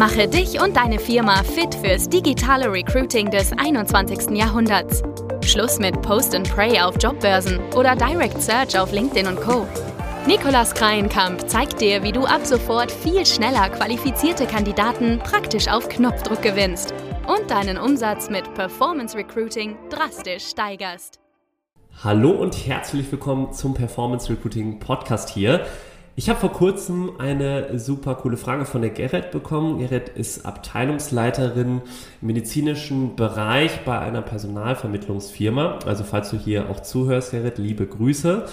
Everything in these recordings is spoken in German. Mache dich und deine Firma fit fürs digitale Recruiting des 21. Jahrhunderts. Schluss mit Post and Pray auf Jobbörsen oder Direct Search auf LinkedIn und Co. Nikolas Kreienkamp zeigt dir, wie du ab sofort viel schneller qualifizierte Kandidaten praktisch auf Knopfdruck gewinnst und deinen Umsatz mit Performance Recruiting drastisch steigerst. Hallo und herzlich willkommen zum Performance Recruiting Podcast hier. Ich habe vor kurzem eine super coole Frage von der Gerrit bekommen. Gerrit ist Abteilungsleiterin im medizinischen Bereich bei einer Personalvermittlungsfirma. Also falls du hier auch zuhörst, Gerrit, liebe Grüße.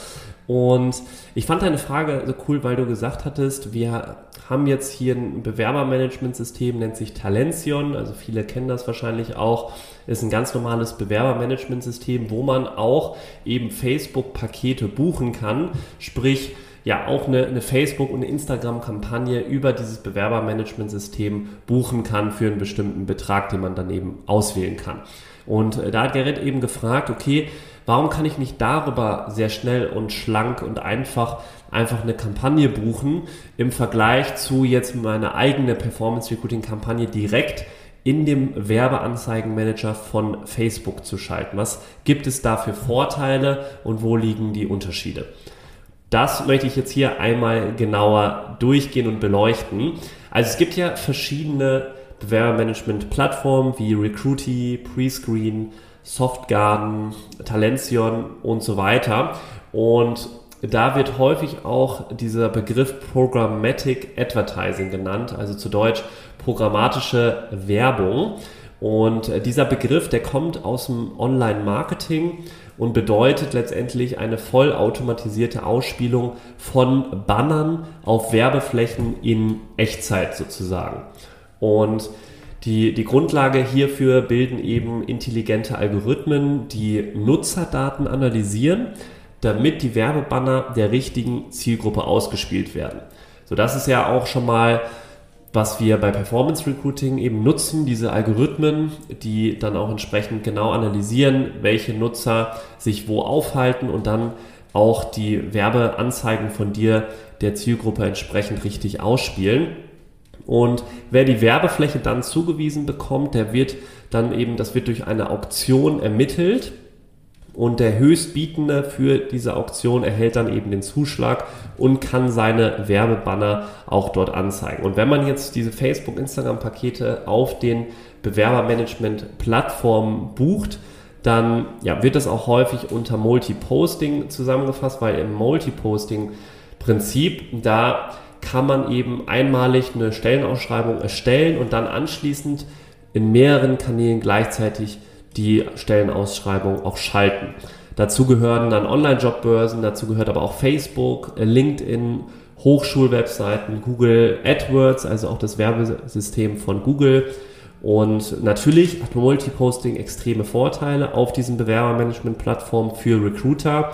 Und ich fand deine Frage so cool, weil du gesagt hattest, wir haben jetzt hier ein Bewerbermanagementsystem, nennt sich Talention, also viele kennen das wahrscheinlich auch, ist ein ganz normales Bewerbermanagementsystem, wo man auch eben Facebook-Pakete buchen kann, sprich ja auch eine Facebook- und eine Instagram-Kampagne über dieses Bewerbermanagementsystem buchen kann für einen bestimmten Betrag, den man dann eben auswählen kann. Und da hat Gerrit eben gefragt, okay, warum kann ich nicht darüber sehr schnell und schlank und einfach eine Kampagne buchen im Vergleich zu jetzt meiner eigenen Performance-Recruiting-Kampagne direkt in dem Werbeanzeigenmanager von Facebook zu schalten? Was gibt es da für Vorteile und wo liegen die Unterschiede? Das möchte ich jetzt hier einmal genauer durchgehen und beleuchten. Also es gibt ja verschiedene Bewerbermanagement-Plattformen wie Recruitee, Prescreen, Softgarden, Talention und so weiter. Und da wird häufig auch dieser Begriff Programmatic Advertising genannt, also zu Deutsch programmatische Werbung. Und dieser Begriff, der kommt aus dem Online-Marketing und bedeutet letztendlich eine vollautomatisierte Ausspielung von Bannern auf Werbeflächen in Echtzeit sozusagen. Und die Grundlage hierfür bilden eben intelligente Algorithmen, die Nutzerdaten analysieren, damit die Werbebanner der richtigen Zielgruppe ausgespielt werden. So, das ist ja auch schon mal, was wir bei Performance Recruiting eben nutzen, diese Algorithmen, die dann auch entsprechend genau analysieren, welche Nutzer sich wo aufhalten und dann auch die Werbeanzeigen von dir der Zielgruppe entsprechend richtig ausspielen. Und wer die Werbefläche dann zugewiesen bekommt, der wird dann eben, das wird durch eine Auktion ermittelt und der Höchstbietende für diese Auktion erhält dann eben den Zuschlag und kann seine Werbebanner auch dort anzeigen. Und wenn man jetzt diese Facebook-Instagram-Pakete auf den Bewerbermanagement-Plattformen bucht, dann ja, wird das auch häufig unter Multi-Posting zusammengefasst, weil im Multi-Posting-Prinzip da kann man eben einmalig eine Stellenausschreibung erstellen und dann anschließend in mehreren Kanälen gleichzeitig die Stellenausschreibung auch schalten. Dazu gehören dann Online-Jobbörsen, dazu gehört aber auch Facebook, LinkedIn, Hochschulwebseiten, Google AdWords, also auch das Werbesystem von Google. Und natürlich hat Multiposting extreme Vorteile auf diesen Bewerbermanagement-Plattformen für Recruiter.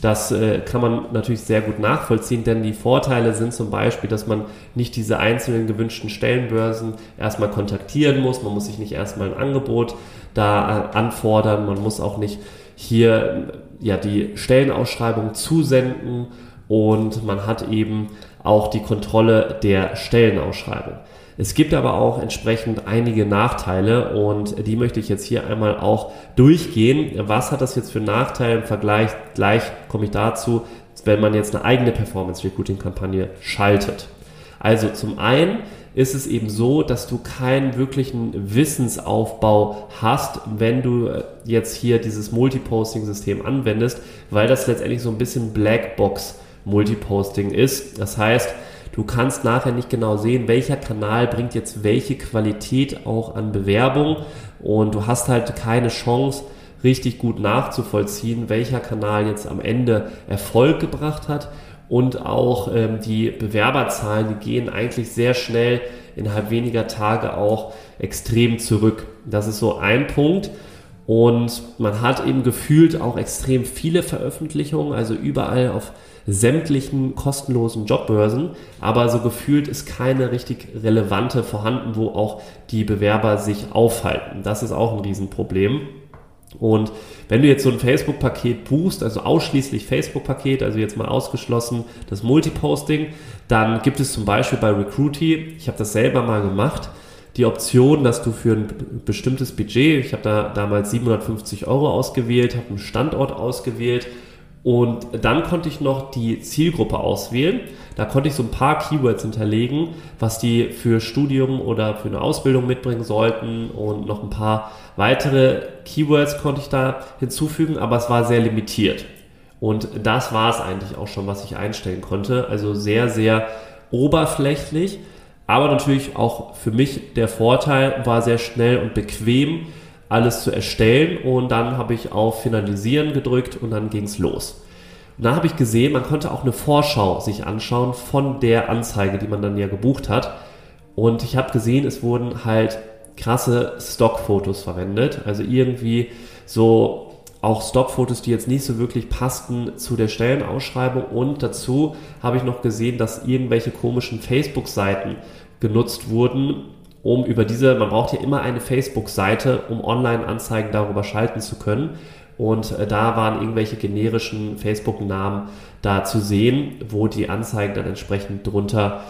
Das kann man natürlich sehr gut nachvollziehen, denn die Vorteile sind zum Beispiel, dass man nicht diese einzelnen gewünschten Stellenbörsen erstmal kontaktieren muss, man muss sich nicht erstmal ein Angebot da anfordern, man muss auch nicht hier ja die Stellenausschreibung zusenden und man hat eben auch die Kontrolle der Stellenausschreibung. Es gibt aber auch entsprechend einige Nachteile und die möchte ich jetzt hier einmal auch durchgehen. Was hat das jetzt für Nachteile im Vergleich? Gleich komme ich dazu, wenn man jetzt eine eigene Performance-Recruiting-Kampagne schaltet. Also zum einen ist es eben so, dass du keinen wirklichen Wissensaufbau hast, wenn du jetzt hier dieses Multiposting-System anwendest, weil das letztendlich so ein bisschen Blackbox-Multiposting ist. Das heißt, du kannst nachher nicht genau sehen, welcher Kanal bringt jetzt welche Qualität auch an Bewerbung und du hast halt keine Chance, richtig gut nachzuvollziehen, welcher Kanal jetzt am Ende Erfolg gebracht hat und auch die Bewerberzahlen, die gehen eigentlich sehr schnell innerhalb weniger Tage auch extrem zurück. Das ist so ein Punkt. Und man hat eben gefühlt auch extrem viele Veröffentlichungen, also überall auf sämtlichen kostenlosen Jobbörsen, aber so gefühlt ist keine richtig relevante vorhanden, wo auch die Bewerber sich aufhalten. Das ist auch ein Riesenproblem. Und wenn du jetzt so ein Facebook-Paket buchst, also ausschließlich Facebook-Paket, also jetzt mal ausgeschlossen das Multi-Posting, dann gibt es zum Beispiel bei Recruitee, ich habe das selber mal gemacht, die Option, dass du für ein bestimmtes Budget, ich habe da damals 750 € ausgewählt, habe einen Standort ausgewählt und dann konnte ich noch die Zielgruppe auswählen. Da konnte ich so ein paar Keywords hinterlegen, was die für Studium oder für eine Ausbildung mitbringen sollten und noch ein paar weitere Keywords konnte ich da hinzufügen, aber es war sehr limitiert. Und das war es eigentlich auch schon, was ich einstellen konnte. Also sehr, sehr oberflächlich. Aber natürlich auch für mich der Vorteil war sehr schnell und bequem, alles zu erstellen. Und dann habe ich auf Finalisieren gedrückt und dann ging es los. Und dann habe ich gesehen, man konnte auch eine Vorschau sich anschauen von der Anzeige, die man dann ja gebucht hat. Und ich habe gesehen, es wurden halt krasse Stockfotos verwendet. Also irgendwie so auch Stockfotos, die jetzt nicht so wirklich passten zu der Stellenausschreibung. Und dazu habe ich noch gesehen, dass irgendwelche komischen Facebook-Seiten genutzt wurden, um über diese, man braucht ja immer eine Facebook-Seite, um Online-Anzeigen darüber schalten zu können. Und da waren irgendwelche generischen Facebook-Namen da zu sehen, wo die Anzeigen dann entsprechend drunter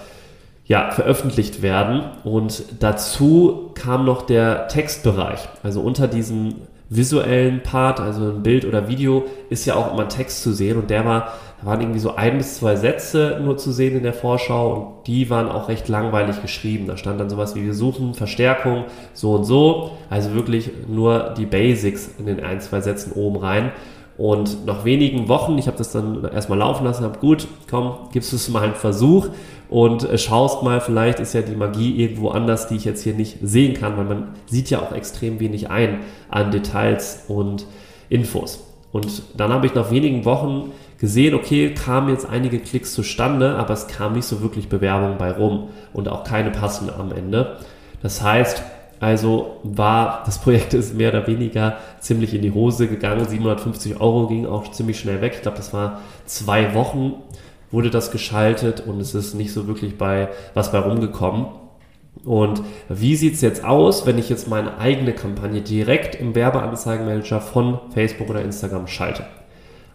ja, veröffentlicht werden. Und dazu kam noch der Textbereich. Also unter diesem visuellen Part, also ein Bild oder Video, ist ja auch immer Text zu sehen und da waren irgendwie so 1 bis 2 Sätze nur zu sehen in der Vorschau und die waren auch recht langweilig geschrieben. Da stand dann sowas wie wir suchen Verstärkung, so und so, also wirklich nur die Basics in den 1, 2 Sätzen oben rein und nach wenigen Wochen, ich habe das dann erstmal laufen lassen, habe gut, komm, gibst du es mal einen Versuch und schaust mal, vielleicht ist ja die Magie irgendwo anders, die ich jetzt hier nicht sehen kann, weil man sieht ja auch extrem wenig ein an Details und Infos. Und dann habe ich nach wenigen Wochen gesehen, okay, kamen jetzt einige Klicks zustande, aber es kam nicht so wirklich Bewerbung bei rum und auch keine passende am Ende. Das heißt, also das Projekt ist mehr oder weniger ziemlich in die Hose gegangen, 750 € ging auch ziemlich schnell weg, ich glaube, das war 2 Wochen, wurde das geschaltet und es ist nicht so wirklich bei rumgekommen. Und wie sieht es jetzt aus, wenn ich jetzt meine eigene Kampagne direkt im Werbeanzeigenmanager von Facebook oder Instagram schalte?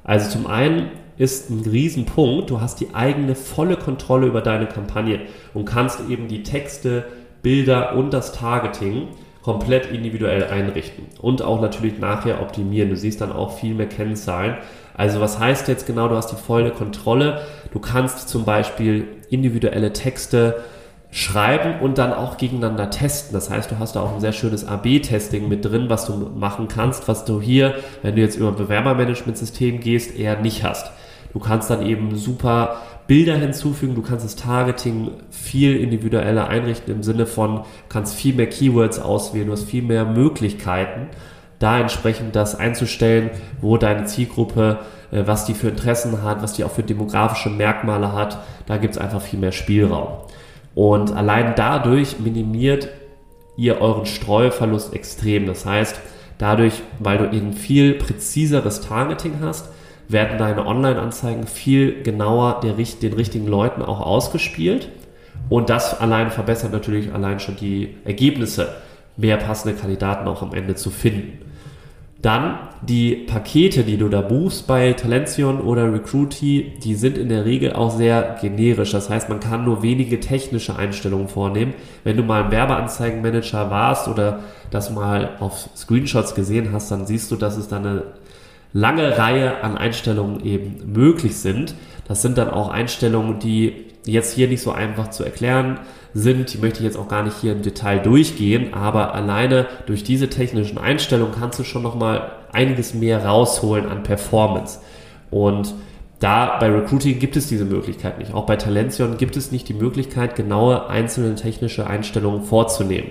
Also zum einen ist ein Riesenpunkt, du hast die eigene volle Kontrolle über deine Kampagne und kannst eben die Texte, Bilder und das Targeting komplett individuell einrichten und auch natürlich nachher optimieren. Du siehst dann auch viel mehr Kennzahlen. Also was heißt jetzt genau, du hast die volle Kontrolle. Du kannst zum Beispiel individuelle Texte schreiben und dann auch gegeneinander testen. Das heißt, du hast da auch ein sehr schönes AB-Testing mit drin, was du machen kannst, was du hier, wenn du jetzt über ein Bewerbermanagementsystem gehst, eher nicht hast. Du kannst dann eben super Bilder hinzufügen, du kannst das Targeting viel individueller einrichten im Sinne von, du kannst viel mehr Keywords auswählen, du hast viel mehr Möglichkeiten, da entsprechend das einzustellen, wo deine Zielgruppe, was die für Interessen hat, was die auch für demografische Merkmale hat, da gibt es einfach viel mehr Spielraum. Und allein dadurch minimiert ihr euren Streuverlust extrem. Das heißt, dadurch, weil du eben viel präziseres Targeting hast, werden deine Online-Anzeigen viel genauer den richtigen Leuten auch ausgespielt. Und das allein verbessert natürlich allein schon die Ergebnisse, mehr passende Kandidaten auch am Ende zu finden. Dann die Pakete, die du da buchst bei Talention oder Recruitee, die sind in der Regel auch sehr generisch. Das heißt, man kann nur wenige technische Einstellungen vornehmen. Wenn du mal im Werbeanzeigenmanager warst oder das mal auf Screenshots gesehen hast, dann siehst du, dass es da eine lange Reihe an Einstellungen eben möglich sind. Das sind dann auch Einstellungen, die jetzt hier nicht so einfach zu erklären sind, die möchte ich jetzt auch gar nicht hier im Detail durchgehen, aber alleine durch diese technischen Einstellungen kannst du schon nochmal einiges mehr rausholen an Performance. Und da bei Recruitee gibt es diese Möglichkeit nicht. Auch bei Talention gibt es nicht die Möglichkeit, genaue einzelne technische Einstellungen vorzunehmen.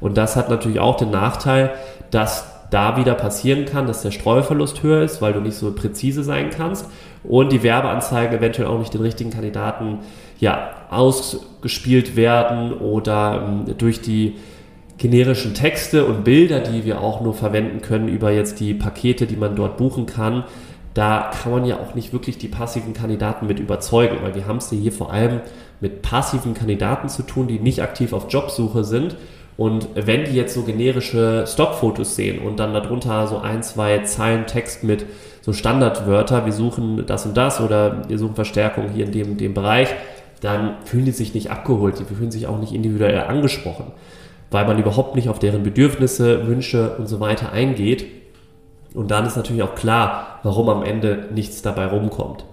Und das hat natürlich auch den Nachteil, dass da wieder passieren kann, dass der Streuverlust höher ist, weil du nicht so präzise sein kannst und die Werbeanzeigen eventuell auch nicht den richtigen Kandidaten ausgespielt werden oder durch die generischen Texte und Bilder, die wir auch nur verwenden können über jetzt die Pakete, die man dort buchen kann, da kann man ja auch nicht wirklich die passiven Kandidaten mit überzeugen, weil wir haben es hier vor allem mit passiven Kandidaten zu tun, die nicht aktiv auf Jobsuche sind Und wenn die jetzt so generische Stockfotos sehen und dann darunter so ein, zwei Zeilen Text mit so Standardwörter, wir suchen das und das oder wir suchen Verstärkung hier in dem Bereich, dann fühlen die sich nicht abgeholt, die fühlen sich auch nicht individuell angesprochen, weil man überhaupt nicht auf deren Bedürfnisse, Wünsche und so weiter eingeht. Und dann ist natürlich auch klar, warum am Ende nichts dabei rumkommt.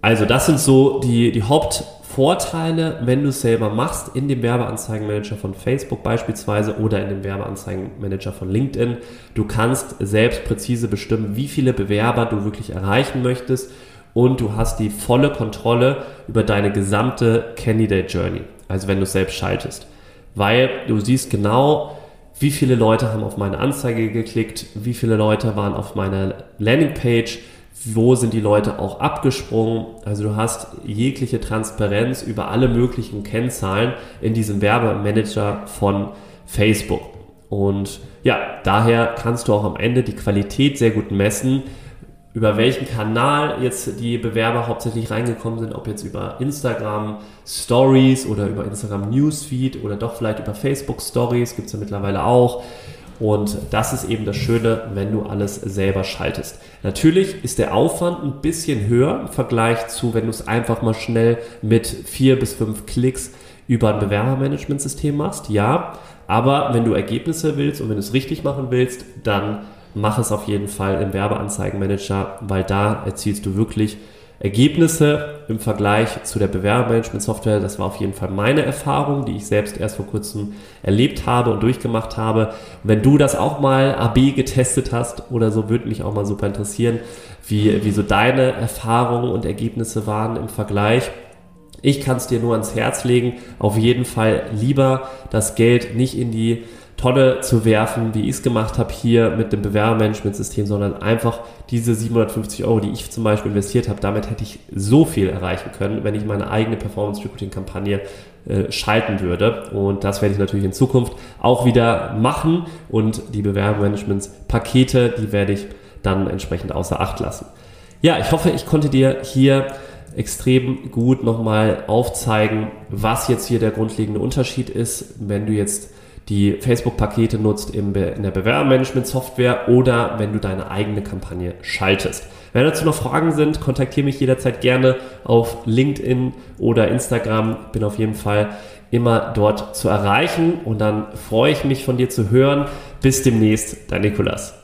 Also das sind so die Hauptvorteile, wenn du es selber machst, in dem Werbeanzeigenmanager von Facebook beispielsweise oder in dem Werbeanzeigenmanager von LinkedIn. Du kannst selbst präzise bestimmen, wie viele Bewerber du wirklich erreichen möchtest, und du hast die volle Kontrolle über deine gesamte Candidate Journey, also wenn du es selbst schaltest. Weil du siehst genau, wie viele Leute haben auf meine Anzeige geklickt, wie viele Leute waren auf meiner Landingpage, wo sind die Leute auch abgesprungen. Also du hast jegliche Transparenz über alle möglichen Kennzahlen in diesem Werbemanager von Facebook. Und ja, daher kannst du auch am Ende die Qualität sehr gut messen, über welchen Kanal jetzt die Bewerber hauptsächlich reingekommen sind, ob jetzt über Instagram Stories oder über Instagram Newsfeed oder doch vielleicht über Facebook Stories, gibt's ja mittlerweile auch. Und das ist eben das Schöne, wenn du alles selber schaltest. Natürlich ist der Aufwand ein bisschen höher im Vergleich zu, wenn du es einfach mal schnell mit 4 bis 5 Klicks über ein Bewerbermanagementsystem machst, ja. Aber wenn du Ergebnisse willst und wenn du es richtig machen willst, dann mach es auf jeden Fall im Werbeanzeigenmanager, weil da erzielst du wirklich Ergebnisse im Vergleich zu der Bewerbermanagement-Software. Das war auf jeden Fall meine Erfahrung, die ich selbst erst vor kurzem erlebt habe und durchgemacht habe. Und wenn du das auch mal AB getestet hast oder so, würde mich auch mal super interessieren, wie so deine Erfahrungen und Ergebnisse waren im Vergleich. Ich kann es dir nur ans Herz legen, auf jeden Fall lieber das Geld nicht in die Tonne zu werfen, wie ich es gemacht habe hier mit dem Bewerbermanagementsystem, sondern einfach diese 750 €, die ich zum Beispiel investiert habe, damit hätte ich so viel erreichen können, wenn ich meine eigene Performance-Recruiting-Kampagne schalten würde. Und das werde ich natürlich in Zukunft auch wieder machen, und die Bewerbermanagements-Pakete, die werde ich dann entsprechend außer Acht lassen. Ja, ich hoffe, ich konnte dir hier extrem gut nochmal aufzeigen, was jetzt hier der grundlegende Unterschied ist, wenn du jetzt die Facebook-Pakete nutzt in der Bewerbermanagement-Software oder wenn du deine eigene Kampagne schaltest. Wenn dazu noch Fragen sind, kontaktiere mich jederzeit gerne auf LinkedIn oder Instagram. Bin auf jeden Fall immer dort zu erreichen, und dann freue ich mich, von dir zu hören. Bis demnächst, dein Nikolas.